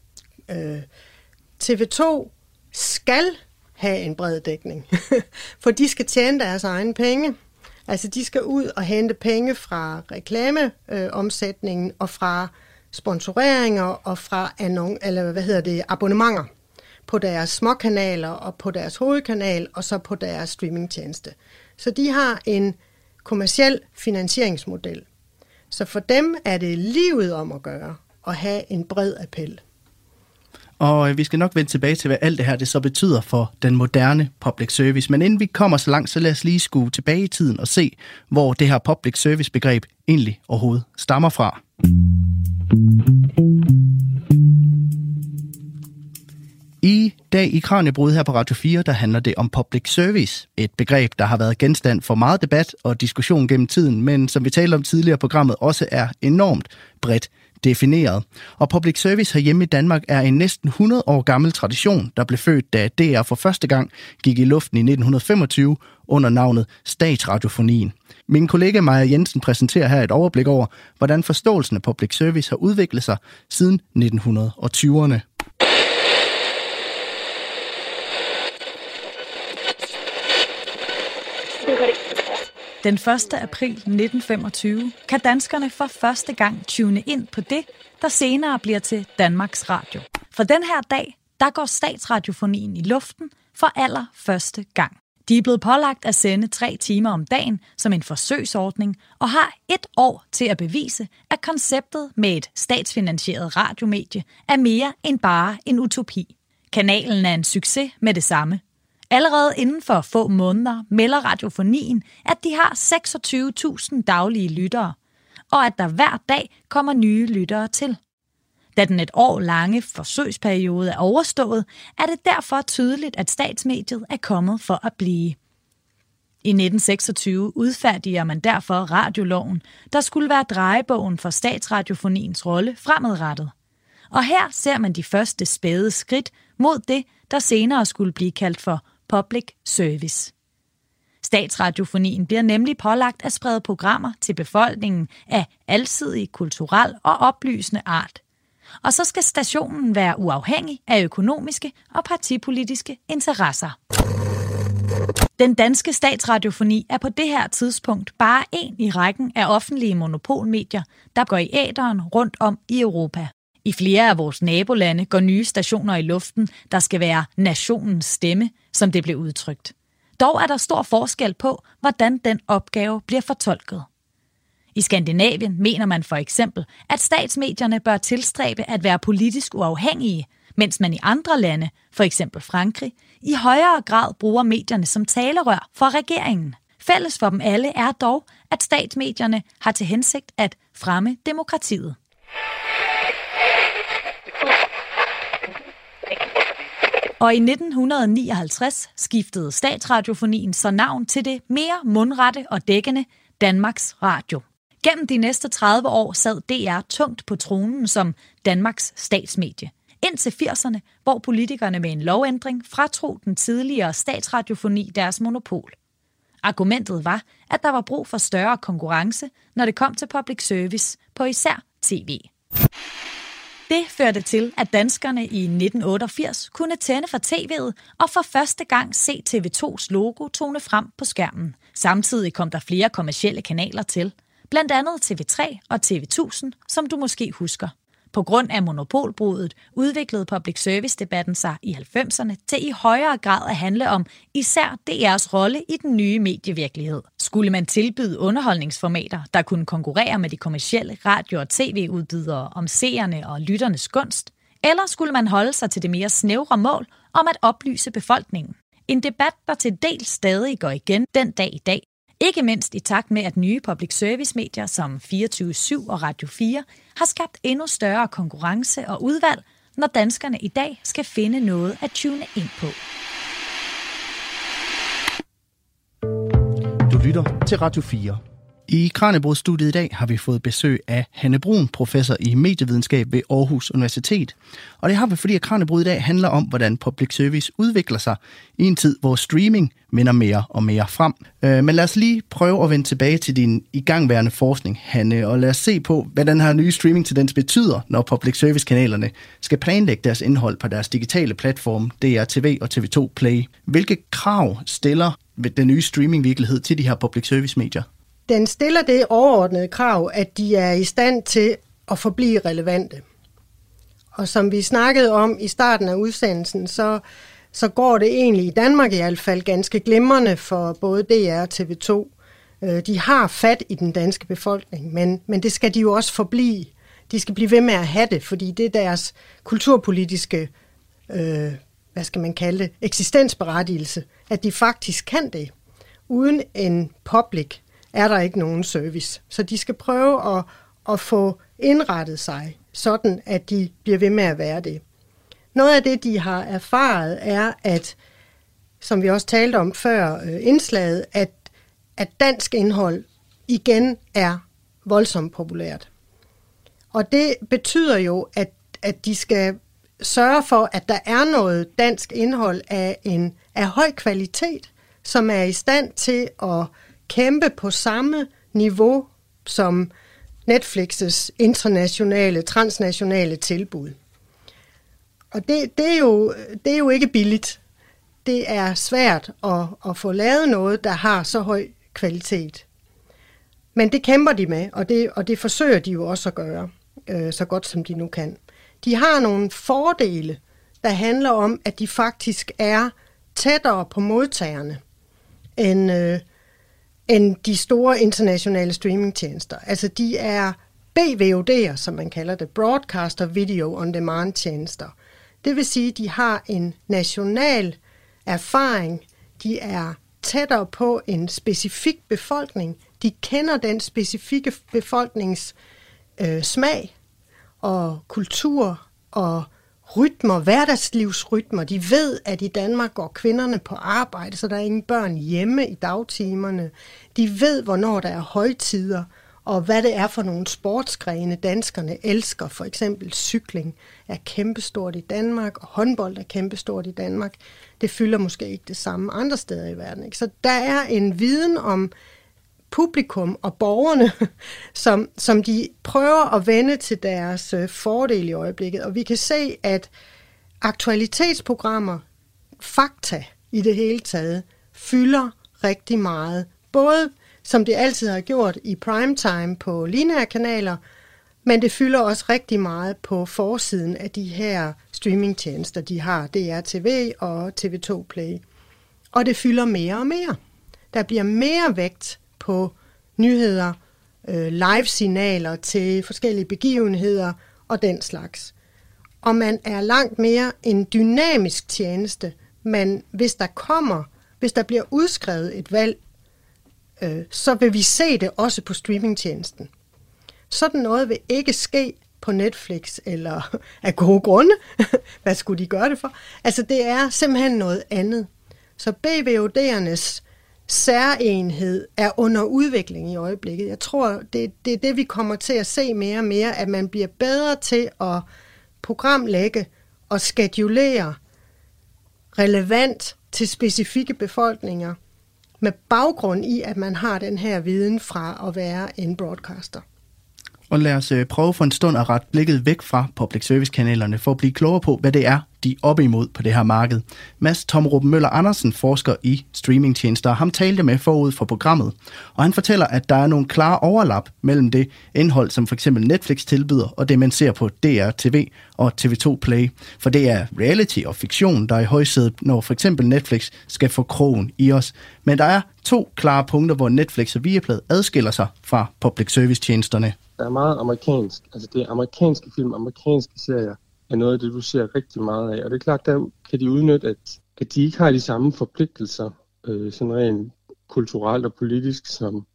TV2 skal have en bred dækning, for de skal tjene deres egne penge. Altså de skal ud og hente penge fra reklameomsætningen og fra sponsoreringer og fra abonnementer på deres småkanaler og på deres hovedkanal og så på deres streamingtjeneste. Så de har en kommerciel finansieringsmodel. Så for dem er det livet om at gøre at have en bred appel. Og vi skal nok vende tilbage til, hvad alt det her det så betyder for den moderne public service. Men inden vi kommer så langt, så lad os lige skue tilbage i tiden og se, hvor det her public service begreb egentlig overhovedet stammer fra. I dag i Kraniebrud her på Radio 4, der handler det om public service. Et begreb, der har været genstand for meget debat og diskussion gennem tiden, men som vi talte om tidligere i programmet, også er enormt bredt defineret. Og public service herhjemme i Danmark er en næsten 100 år gammel tradition, der blev født, da DR for første gang gik i luften i 1925 under navnet Statsradiofonien. Min kollega Maja Jensen præsenterer her et overblik over, hvordan forståelsen af public service har udviklet sig siden 1920'erne. Den 1. april 1925 kan danskerne for første gang tune ind på det, der senere bliver til Danmarks Radio. For den her dag, der går Statsradiofonien i luften for allerførste gang. De er blevet pålagt at sende 3 timer om dagen som en forsøgsordning og har 1 år til at bevise, at konceptet med et statsfinansieret radiomedie er mere end bare en utopi. Kanalen er en succes med det samme. Allerede inden for få måneder melder radiofonien, at de har 26.000 daglige lyttere, og at der hver dag kommer nye lyttere til. Da den 1 år lange forsøgsperiode er overstået, er det derfor tydeligt, at statsmediet er kommet for at blive. I 1926 udfærdiger man derfor radioloven, der skulle være drejebogen for statsradiofoniens rolle fremadrettet. Og her ser man de første spæde skridt mod det, der senere skulle blive kaldt for public service. Statsradiofonien bliver nemlig pålagt at sprede programmer til befolkningen af alsidig, kulturel og oplysende art. Og så skal stationen være uafhængig af økonomiske og partipolitiske interesser. Den danske statsradiofoni er på det her tidspunkt bare en i rækken af offentlige monopolmedier, der går i æteren rundt om i Europa. I flere af vores nabolande går nye stationer i luften, der skal være nationens stemme, som det blev udtrykt. Dog er der stor forskel på, hvordan den opgave bliver fortolket. I Skandinavien mener man for eksempel, at statsmedierne bør tilstræbe at være politisk uafhængige, mens man i andre lande, for eksempel Frankrig, i højere grad bruger medierne som talerør for regeringen. Fælles for dem alle er dog, at statsmedierne har til hensigt at fremme demokratiet. Og i 1959 skiftede Statsradiofonien så navn til det mere mundrette og dækkende Danmarks Radio. Gennem de næste 30 år sad DR tungt på tronen som Danmarks statsmedie. Indtil 80'erne, hvor politikerne med en lovændring fratog den tidligere Statsradiofoni deres monopol. Argumentet var, at der var brug for større konkurrence, når det kom til public service på især tv. Det førte til, at danskerne i 1988 kunne tænde for tv'et og for første gang se TV2's logo tone frem på skærmen. Samtidig kom der flere kommercielle kanaler til, blandt andet TV3 og TV1000, som du måske husker. På grund af monopolbruddet udviklede public service-debatten sig i 90'erne til i højere grad at handle om især DR's rolle i den nye medievirkelighed. Skulle man tilbyde underholdningsformater, der kunne konkurrere med de kommercielle radio- og tv-udbydere om seerne og lytternes gunst? Eller skulle man holde sig til det mere snævre mål om at oplyse befolkningen? En debat, der til dels stadig går igen den dag i dag. Ikke mindst i takt med, at nye public service-medier som 24/7 og Radio 4 har skabt endnu større konkurrence og udvalg, når danskerne i dag skal finde noget at tune ind på. Du lytter til Radio 4. I Kraniebrud-studiet i dag har vi fået besøg af Hanne Bruun, professor i medievidenskab ved Aarhus Universitet. Og det har vi, fordi Kraniebrud i dag handler om, hvordan public service udvikler sig i en tid, hvor streaming vender mere og mere frem. Men lad os lige prøve at vende tilbage til din igangværende forskning, Hanne, og lad os se på, hvad den her nye streaming-tendens betyder, når public service-kanalerne skal planlægge deres indhold på deres digitale platform, DR TV og TV2 Play. Hvilke krav stiller den nye streaming-virkelighed til de her public service-medier? Den stiller det overordnede krav, at de er i stand til at forblive relevante. Og som vi snakkede om i starten af udsendelsen, så går det egentlig i Danmark i hvert fald ganske glimrende for både DR og TV2. De har fat i den danske befolkning, men det skal de jo også forblive. De skal blive ved med at have det, fordi det er deres kulturpolitiske, eksistensberettigelse, at de faktisk kan det. Uden en public er der ikke nogen service. Så de skal prøve at få indrettet sig, sådan at de bliver ved med at være det. Noget af det, de har erfaret, er, at, som vi også talte om før indslaget, at dansk indhold igen er voldsomt populært. Og det betyder jo, at de skal sørge for, at der er noget dansk indhold af høj kvalitet, som er i stand til at kæmpe på samme niveau som Netflixes internationale, transnationale tilbud. Og det er jo ikke billigt. Det er svært at få lavet noget, der har så høj kvalitet. Men det kæmper de med, og det forsøger de jo også at gøre, så godt som de nu kan. De har nogle fordele, der handler om, at de faktisk er tættere på modtagerne end de store internationale streamingtjenester. Altså de er BVOD'er, som man kalder det, Broadcaster Video On Demand tjenester. Det vil sige, at de har en national erfaring, de er tættere på en specifik befolkning, de kender den specifikke befolknings smag og kultur og rytmer, hverdagslivsrytmer. De ved, at i Danmark går kvinderne på arbejde, så der er ingen børn hjemme i dagtimerne. De ved, hvornår der er højtider, og hvad det er for nogle sportsgrene, danskerne elsker. For eksempel cykling er kæmpestort i Danmark, og håndbold er kæmpestort i Danmark. Det fylder måske ikke det samme andre steder i verden, ikke? Så der er en viden om publikum og borgerne, som de prøver at vende til deres fordel i øjeblikket. Og vi kan se, at aktualitetsprogrammer, fakta i det hele taget, fylder rigtig meget. Både som det altid har gjort i primetime på lineære kanaler, men det fylder også rigtig meget på forsiden af de her streamingtjenester, de har, DR TV og TV2 Play. Og det fylder mere og mere. Der bliver mere vægt på nyheder, live-signaler til forskellige begivenheder og den slags. Og man er langt mere en dynamisk tjeneste, men hvis der bliver udskrevet et valg, så vil vi se det også på streamingtjenesten. Sådan noget vil ikke ske på Netflix, eller af gode grunde. Hvad skulle de gøre det for? Altså, det er simpelthen noget andet. Så BVOD'ernes særenhed er under udvikling i øjeblikket. Jeg tror, det er det, vi kommer til at se mere og mere, at man bliver bedre til at programlægge og skedulere relevant til specifikke befolkninger, med baggrund i, at man har den her viden fra at være en broadcaster. Og lad os prøve for en stund at rette blikket væk fra public service-kanalerne for at blive klogere på, hvad det er, de er op imod på det her marked. Mads Tommerup Møller Andersen forsker i streamingtjenester, og ham talte med forud for programmet. Og han fortæller, at der er nogle klare overlap mellem det indhold, som f.eks. Netflix tilbyder, og det, man ser på DR TV og TV2 Play. For det er reality og fiktion, der er i højsædet, når f.eks. Netflix skal få krogen i os. Men der er to klare punkter, hvor Netflix og Viaplay adskiller sig fra public service-tjenesterne. Der er meget amerikansk, altså det er amerikanske film, amerikanske serier, er noget af det, du ser rigtig meget af. Og det er klart, der kan de udnytte, at de ikke har de samme forpligtelser, sådan rent kulturelt og politisk, som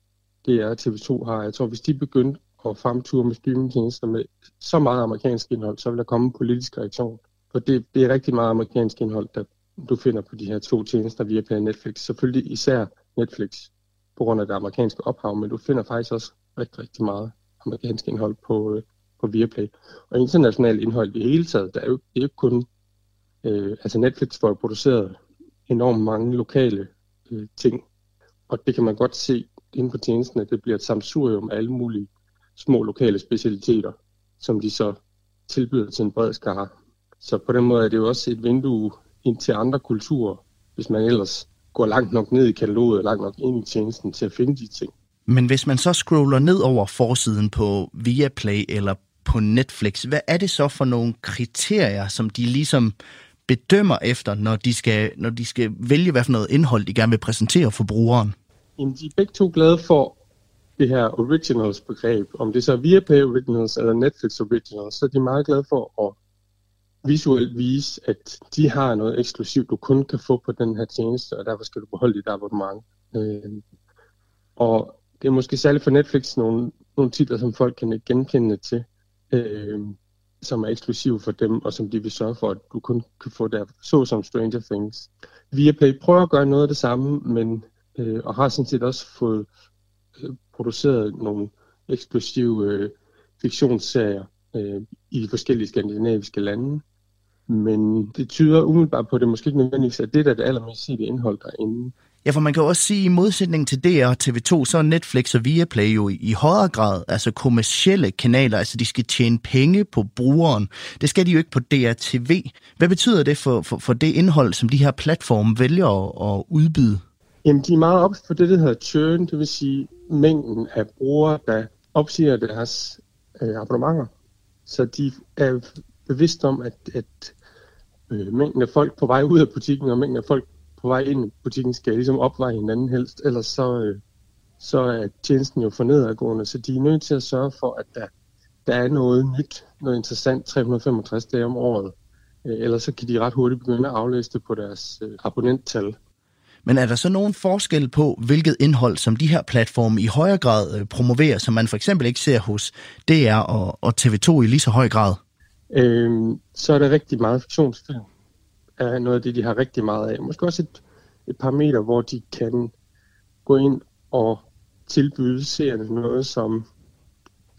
DR og TV2 har. Jeg tror, hvis de begyndte at fremture med streamingtjenester med så meget amerikansk indhold, så vil der komme en politisk reaktion. For det er rigtig meget amerikansk indhold, der du finder på de her to tjenester via på Netflix. Selvfølgelig især Netflix, på grund af det amerikanske ophav, men du finder faktisk også rigtig, rigtig meget amerikansk indhold på Viaplay. Og internationalt indhold i hele taget, der er jo ikke kun... altså Netflix får jo produceret enormt mange lokale ting, og det kan man godt se inde på tjenesten, at det bliver et samsurium af alle mulige små lokale specialiteter, som de så tilbyder til en bred skare. Så på den måde er det jo også et vindue ind til andre kulturer, hvis man ellers går langt nok ned i kataloget, langt nok ind i tjenesten til at finde de ting. Men hvis man så scroller ned over forsiden på Viaplay eller på Netflix, hvad er det så for nogle kriterier, som de ligesom bedømmer efter, når de skal vælge, hvad for noget indhold de gerne vil præsentere for brugeren? Jamen, de er begge to glade for det her originals-begreb. Om det så er Viaplay Originals eller Netflix Originals, så er de meget glade for at visuelt vise, at de har noget eksklusivt, du kun kan få på den her tjeneste, og derfor skal du beholde dit abonnement. Og det er måske særligt for Netflix nogle titler, som folk kan genkende til, som er eksklusive for dem, og som de vil sørge for, at du kun kan få der, såsom Stranger Things. Viaplay prøver at gøre noget af det samme, men og har sådan set også fået produceret nogle eksklusive fiktionsserier i forskellige skandinaviske lande. Men det tyder umiddelbart på, at det måske ikke nødvendigvis er det, der er det allermest sigtige indhold derinde. Ja, for man kan også sige, at i modsætning til DR og TV2, så er Netflix og Viaplay jo i højere grad altså kommercielle kanaler. Altså de skal tjene penge på brugeren. Det skal de jo ikke på DRTV. Hvad betyder det for det indhold, som de her platforme vælger at udbyde? Jamen, de er meget op for det, der hedder churn, det vil sige mængden af brugere, der opsiger deres abonnementer. Så de er bevidst om, at mængden af folk på vej ud af butikken og mængden af folk på vej ind i butikken skal ligesom opveje hinanden helst, ellers så er tjenesten jo for nedadgående. Så de er nødt til at sørge for, at der er noget nyt, noget interessant 365 dage om året. Ellers så kan de ret hurtigt begynde at aflæse det på deres abonnenttal. Men er der så nogen forskel på, hvilket indhold, som de her platforme i højere grad promoverer, som man for eksempel ikke ser hos DR og TV2 i lige så høj grad? Så er der rigtig meget fiktionsfilm. Er noget af det, de har rigtig meget af. Måske også et par meter, hvor de kan gå ind og tilbyde seerne noget, som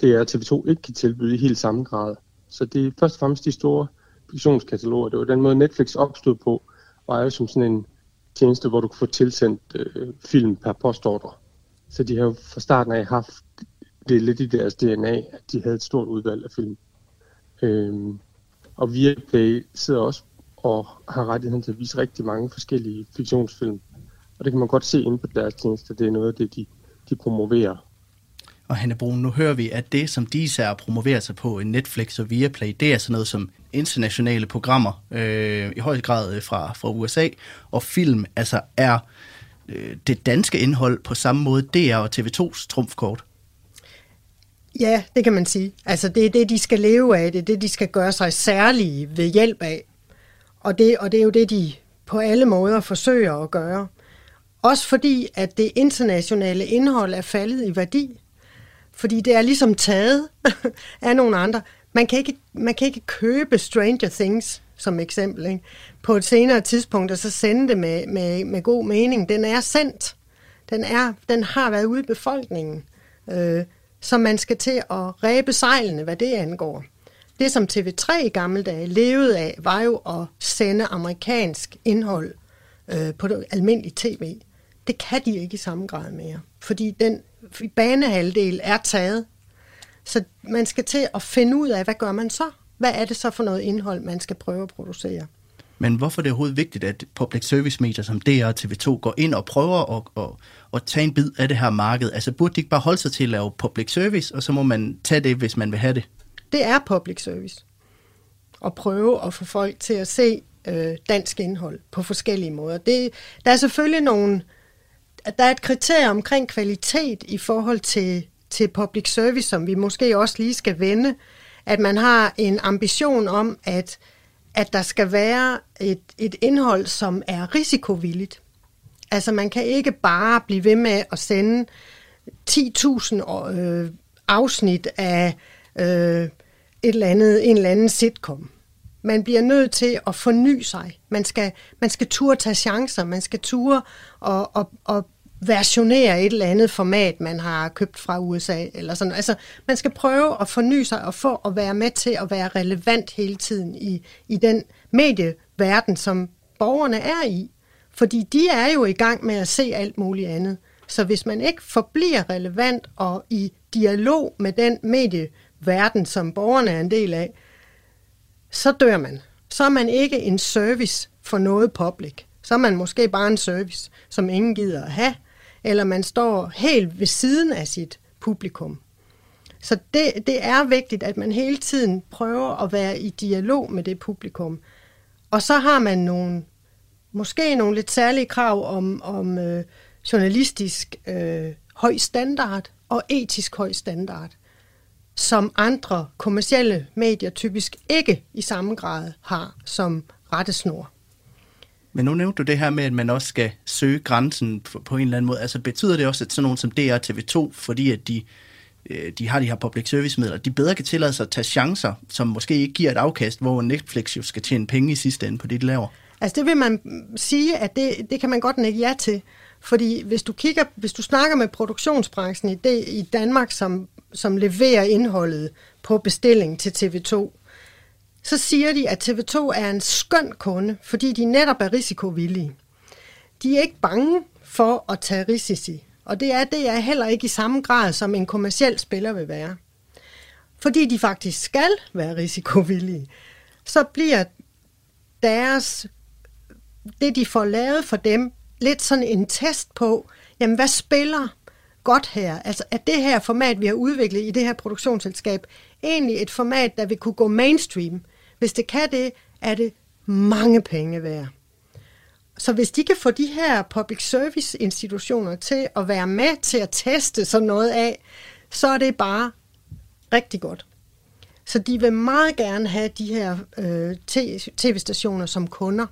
DR og TV2 ikke kan tilbyde i helt samme grad. Så det er først og fremmest de store fiktionskataloger. Det var den måde, Netflix opstod på, var jo som sådan en tjeneste, hvor du kunne få tilsendt film per postordre. Så de har jo fra starten af haft det lidt i deres DNA, at de havde et stort udvalg af film. Og Viaplay sidder også og har rettigheden til at vise rigtig mange forskellige fiktionsfilm. Og det kan man godt se inde på deres tjenester, det er noget af det, de promoverer. Og Hanne Bruun, nu hører vi, at det, som de især promoverer sig på Netflix og Viaplay, det er sådan noget som internationale programmer, i høj grad fra USA, og film, altså er det danske indhold på samme måde DR og TV2's trumfkort? Ja, det kan man sige. Altså det er det, de skal leve af, det er det, de skal gøre sig særlige ved hjælp af. Og det er jo det, de på alle måder forsøger at gøre. Også fordi, at det internationale indhold er faldet i værdi. Fordi det er ligesom taget af nogle andre. Man kan ikke købe Stranger Things, som eksempel, ikke? På et senere tidspunkt, og så sende det med god mening. Den er sendt. Den har været ude i befolkningen. Så man skal til at ræbe sejlene, hvad det angår. Det, som TV3 i gamle dage levede af, var jo at sende amerikansk indhold på det almindelige tv. Det kan de ikke i samme grad mere, fordi den banehalvdel er taget. Så man skal til at finde ud af, hvad gør man så? Hvad er det så for noget indhold, man skal prøve at producere? Men hvorfor er det overhovedet vigtigt, at public service-medier som DR og TV2 går ind og prøver at tage en bid af det her marked? Altså burde de ikke bare holde sig til at lave public service, og så må man tage det, hvis man vil have det? Det er public service. At prøve at få folk til at se dansk indhold på forskellige måder. Der er selvfølgelig der er et kriterie omkring kvalitet i forhold til public service, som vi måske også lige skal vende, at man har en ambition om, at der skal være et indhold, som er risikovilligt. Altså man kan ikke bare blive ved med at sende 10.000 afsnit af en eller anden sitcom. Man bliver nødt til at forny sig. Man skal turde tage chancer. Man skal turde og versionere et eller andet format, man har købt fra USA. Eller sådan. Altså, man skal prøve at forny sig og få at være med til at være relevant hele tiden i den medieverden, som borgerne er i. Fordi de er jo i gang med at se alt muligt andet. Så hvis man ikke forbliver relevant og i dialog med den medieverden, som borgerne er en del af, så dør man. Så er man ikke en service for noget public. Så er man måske bare en service, som ingen gider at have, eller man står helt ved siden af sit publikum. Så det er vigtigt, at man hele tiden prøver at være i dialog med det publikum. Og så har man måske nogle lidt særlige krav om journalistisk høj standard og etisk høj standard, som andre kommercielle medier typisk ikke i samme grad har som rettesnor. Men nu nævnte du det her med, at man også skal søge grænsen på en eller anden måde. Altså betyder det også, at sådan nogen som DR og TV2, fordi at de har de her public service-midler, de bedre kan tillade sig at tage chancer, som måske ikke giver et afkast, hvor Netflix jo skal tjene penge i sidste ende på det, de laver? Altså det vil man sige, at det kan man godt nikke ja til. Fordi hvis du snakker med produktionsbranchen i Danmark, som som leverer indholdet på bestilling til TV2, så siger de, at TV2 er en skøn kunde, fordi de netop er risikovillige. De er ikke bange for at tage risici, og det er heller ikke i samme grad, som en kommerciel spiller vil være. Fordi de faktisk skal være risikovillige, så bliver det de får lavet for dem, lidt sådan en test på, jamen hvad spiller godt her? Altså er det her format, vi har udviklet i det her produktionsselskab, egentlig et format, der vil kunne gå mainstream? Hvis det kan det, er det mange penge værd. Så hvis de kan få de her public service institutioner til at være med til at teste sådan noget af, så er det bare rigtig godt. Så de vil meget gerne have de her tv-stationer som kunder,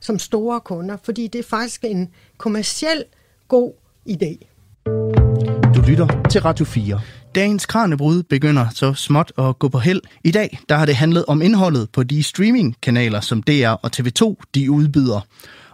som store kunder, fordi det er faktisk en kommerciel god idé. Du lytter til Radio 4. Dagens Kraniebrud begynder så småt at gå på held. I dag der har det handlet om indholdet på de streamingkanaler, som DR og TV2 de udbyder.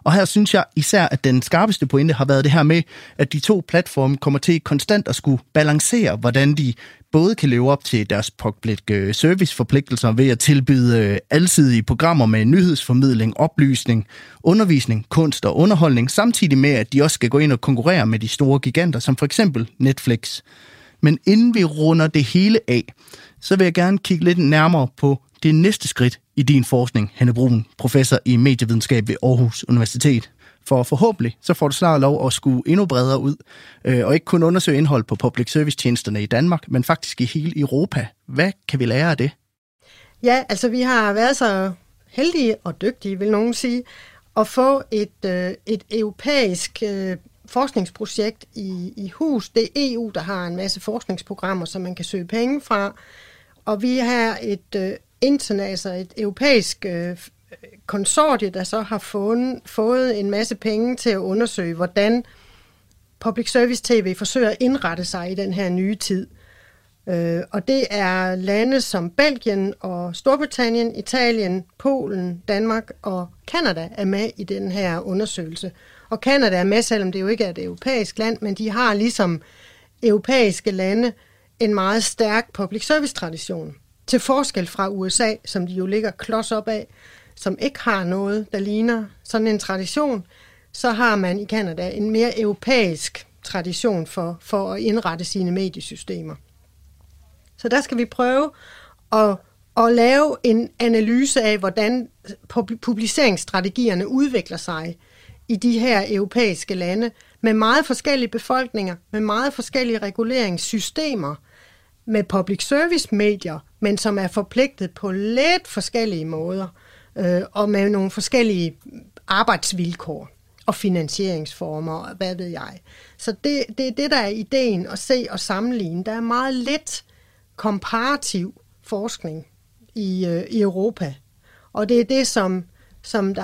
Og her synes jeg især, at den skarpeste pointe har været det her med, at de to platforme kommer til konstant at skulle balancere, hvordan de både kan leve op til deres public service-forpligtelser ved at tilbyde alsidige programmer med nyhedsformidling, oplysning, undervisning, kunst og underholdning, samtidig med, at de også skal gå ind og konkurrere med de store giganter, som for eksempel Netflix. Men inden vi runder det hele af, så vil jeg gerne kigge lidt nærmere på det næste skridt i din forskning, Hanne Bruun, professor i medievidenskab ved Aarhus Universitet. For forhåbentlig, så får du snart lov at skue endnu bredere ud, og ikke kun undersøge indhold på public service-tjenesterne i Danmark, men faktisk i hele Europa. Hvad kan vi lære af det? Ja, altså vi har været så heldige og dygtige, vil nogen sige, at få et europæisk forskningsprojekt i hus. Det er EU, der har en masse forskningsprogrammer, som man kan søge penge fra, og vi har et europæisk konsortie, der så har fået en masse penge til at undersøge, hvordan public service tv forsøger at indrette sig i den her nye tid. Og det er lande som Belgien og Storbritannien, Italien, Polen, Danmark og Kanada er med i den her undersøgelse. Og Kanada er med, selvom det jo ikke er et europæisk land, men de har ligesom europæiske lande en meget stærk public service tradition. Til forskel fra USA, som de jo ligger klods op af, som ikke har noget, der ligner sådan en tradition, så har man i Canada en mere europæisk tradition for at indrette sine mediesystemer. Så der skal vi prøve at lave en analyse af, hvordan publiceringsstrategierne udvikler sig i de her europæiske lande, med meget forskellige befolkninger, med meget forskellige reguleringssystemer, med public service-medier, men som er forpligtet på lidt forskellige måder, og med nogle forskellige arbejdsvilkår og finansieringsformer, og hvad ved jeg. Så det er det, der er ideen at se og sammenligne. Der er meget lidt komparativ forskning i Europa, og det er det, som der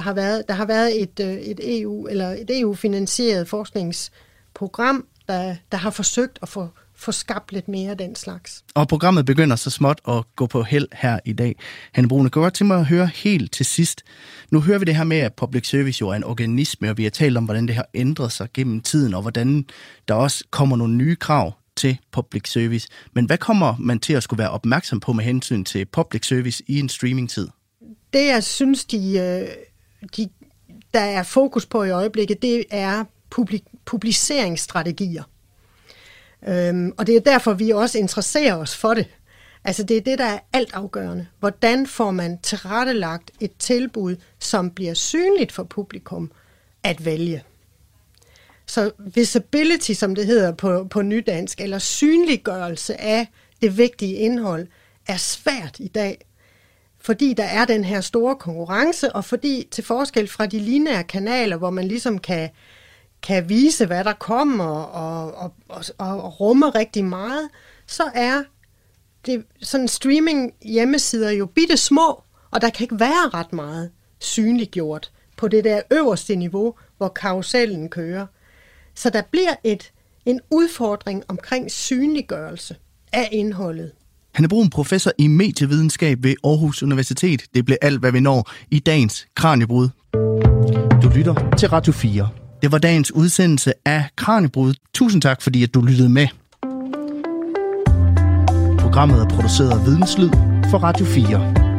har været et EU, eller et EU-finansieret forskningsprogram, der har forsøgt at få skabt lidt mere af den slags. Og programmet begynder så småt at gå på held her i dag. Hanne Bruun, jeg kunne godt tænke mig at høre helt til sidst. Nu hører vi det her med, at public service jo er en organisme, og vi har talt om, hvordan det har ændret sig gennem tiden, og hvordan der også kommer nogle nye krav til public service. Men hvad kommer man til at skulle være opmærksom på med hensyn til public service i en streamingtid? Det, jeg synes, der er fokus på i øjeblikket, det er publiceringsstrategier. Og det er derfor, vi også interesserer os for det. Altså det er det, der er altafgørende. Hvordan får man tilrettelagt et tilbud, som bliver synligt for publikum at vælge? Så visibility, som det hedder på nydansk, eller synliggørelse af det vigtige indhold, er svært i dag, fordi der er den her store konkurrence, og fordi til forskel fra de lineære kanaler, hvor man ligesom kan vise, hvad der kommer, og rumme rigtig meget, så er det sådan streaming hjemmesider jo bitte små, og der kan ikke være ret meget synliggjort på det der øverste niveau, hvor karusellen kører. Så der bliver en udfordring omkring synliggørelse af indholdet. Hanne Bruun, professor i medievidenskab ved Aarhus Universitet. Det blev alt, hvad vi når i dagens Kraniebrud. Du lytter til Radio 4. Det var dagens udsendelse af Kraniebrud. Tusind tak, fordi at du lyttede med. Programmet er produceret af Videnslyd for Radio 4.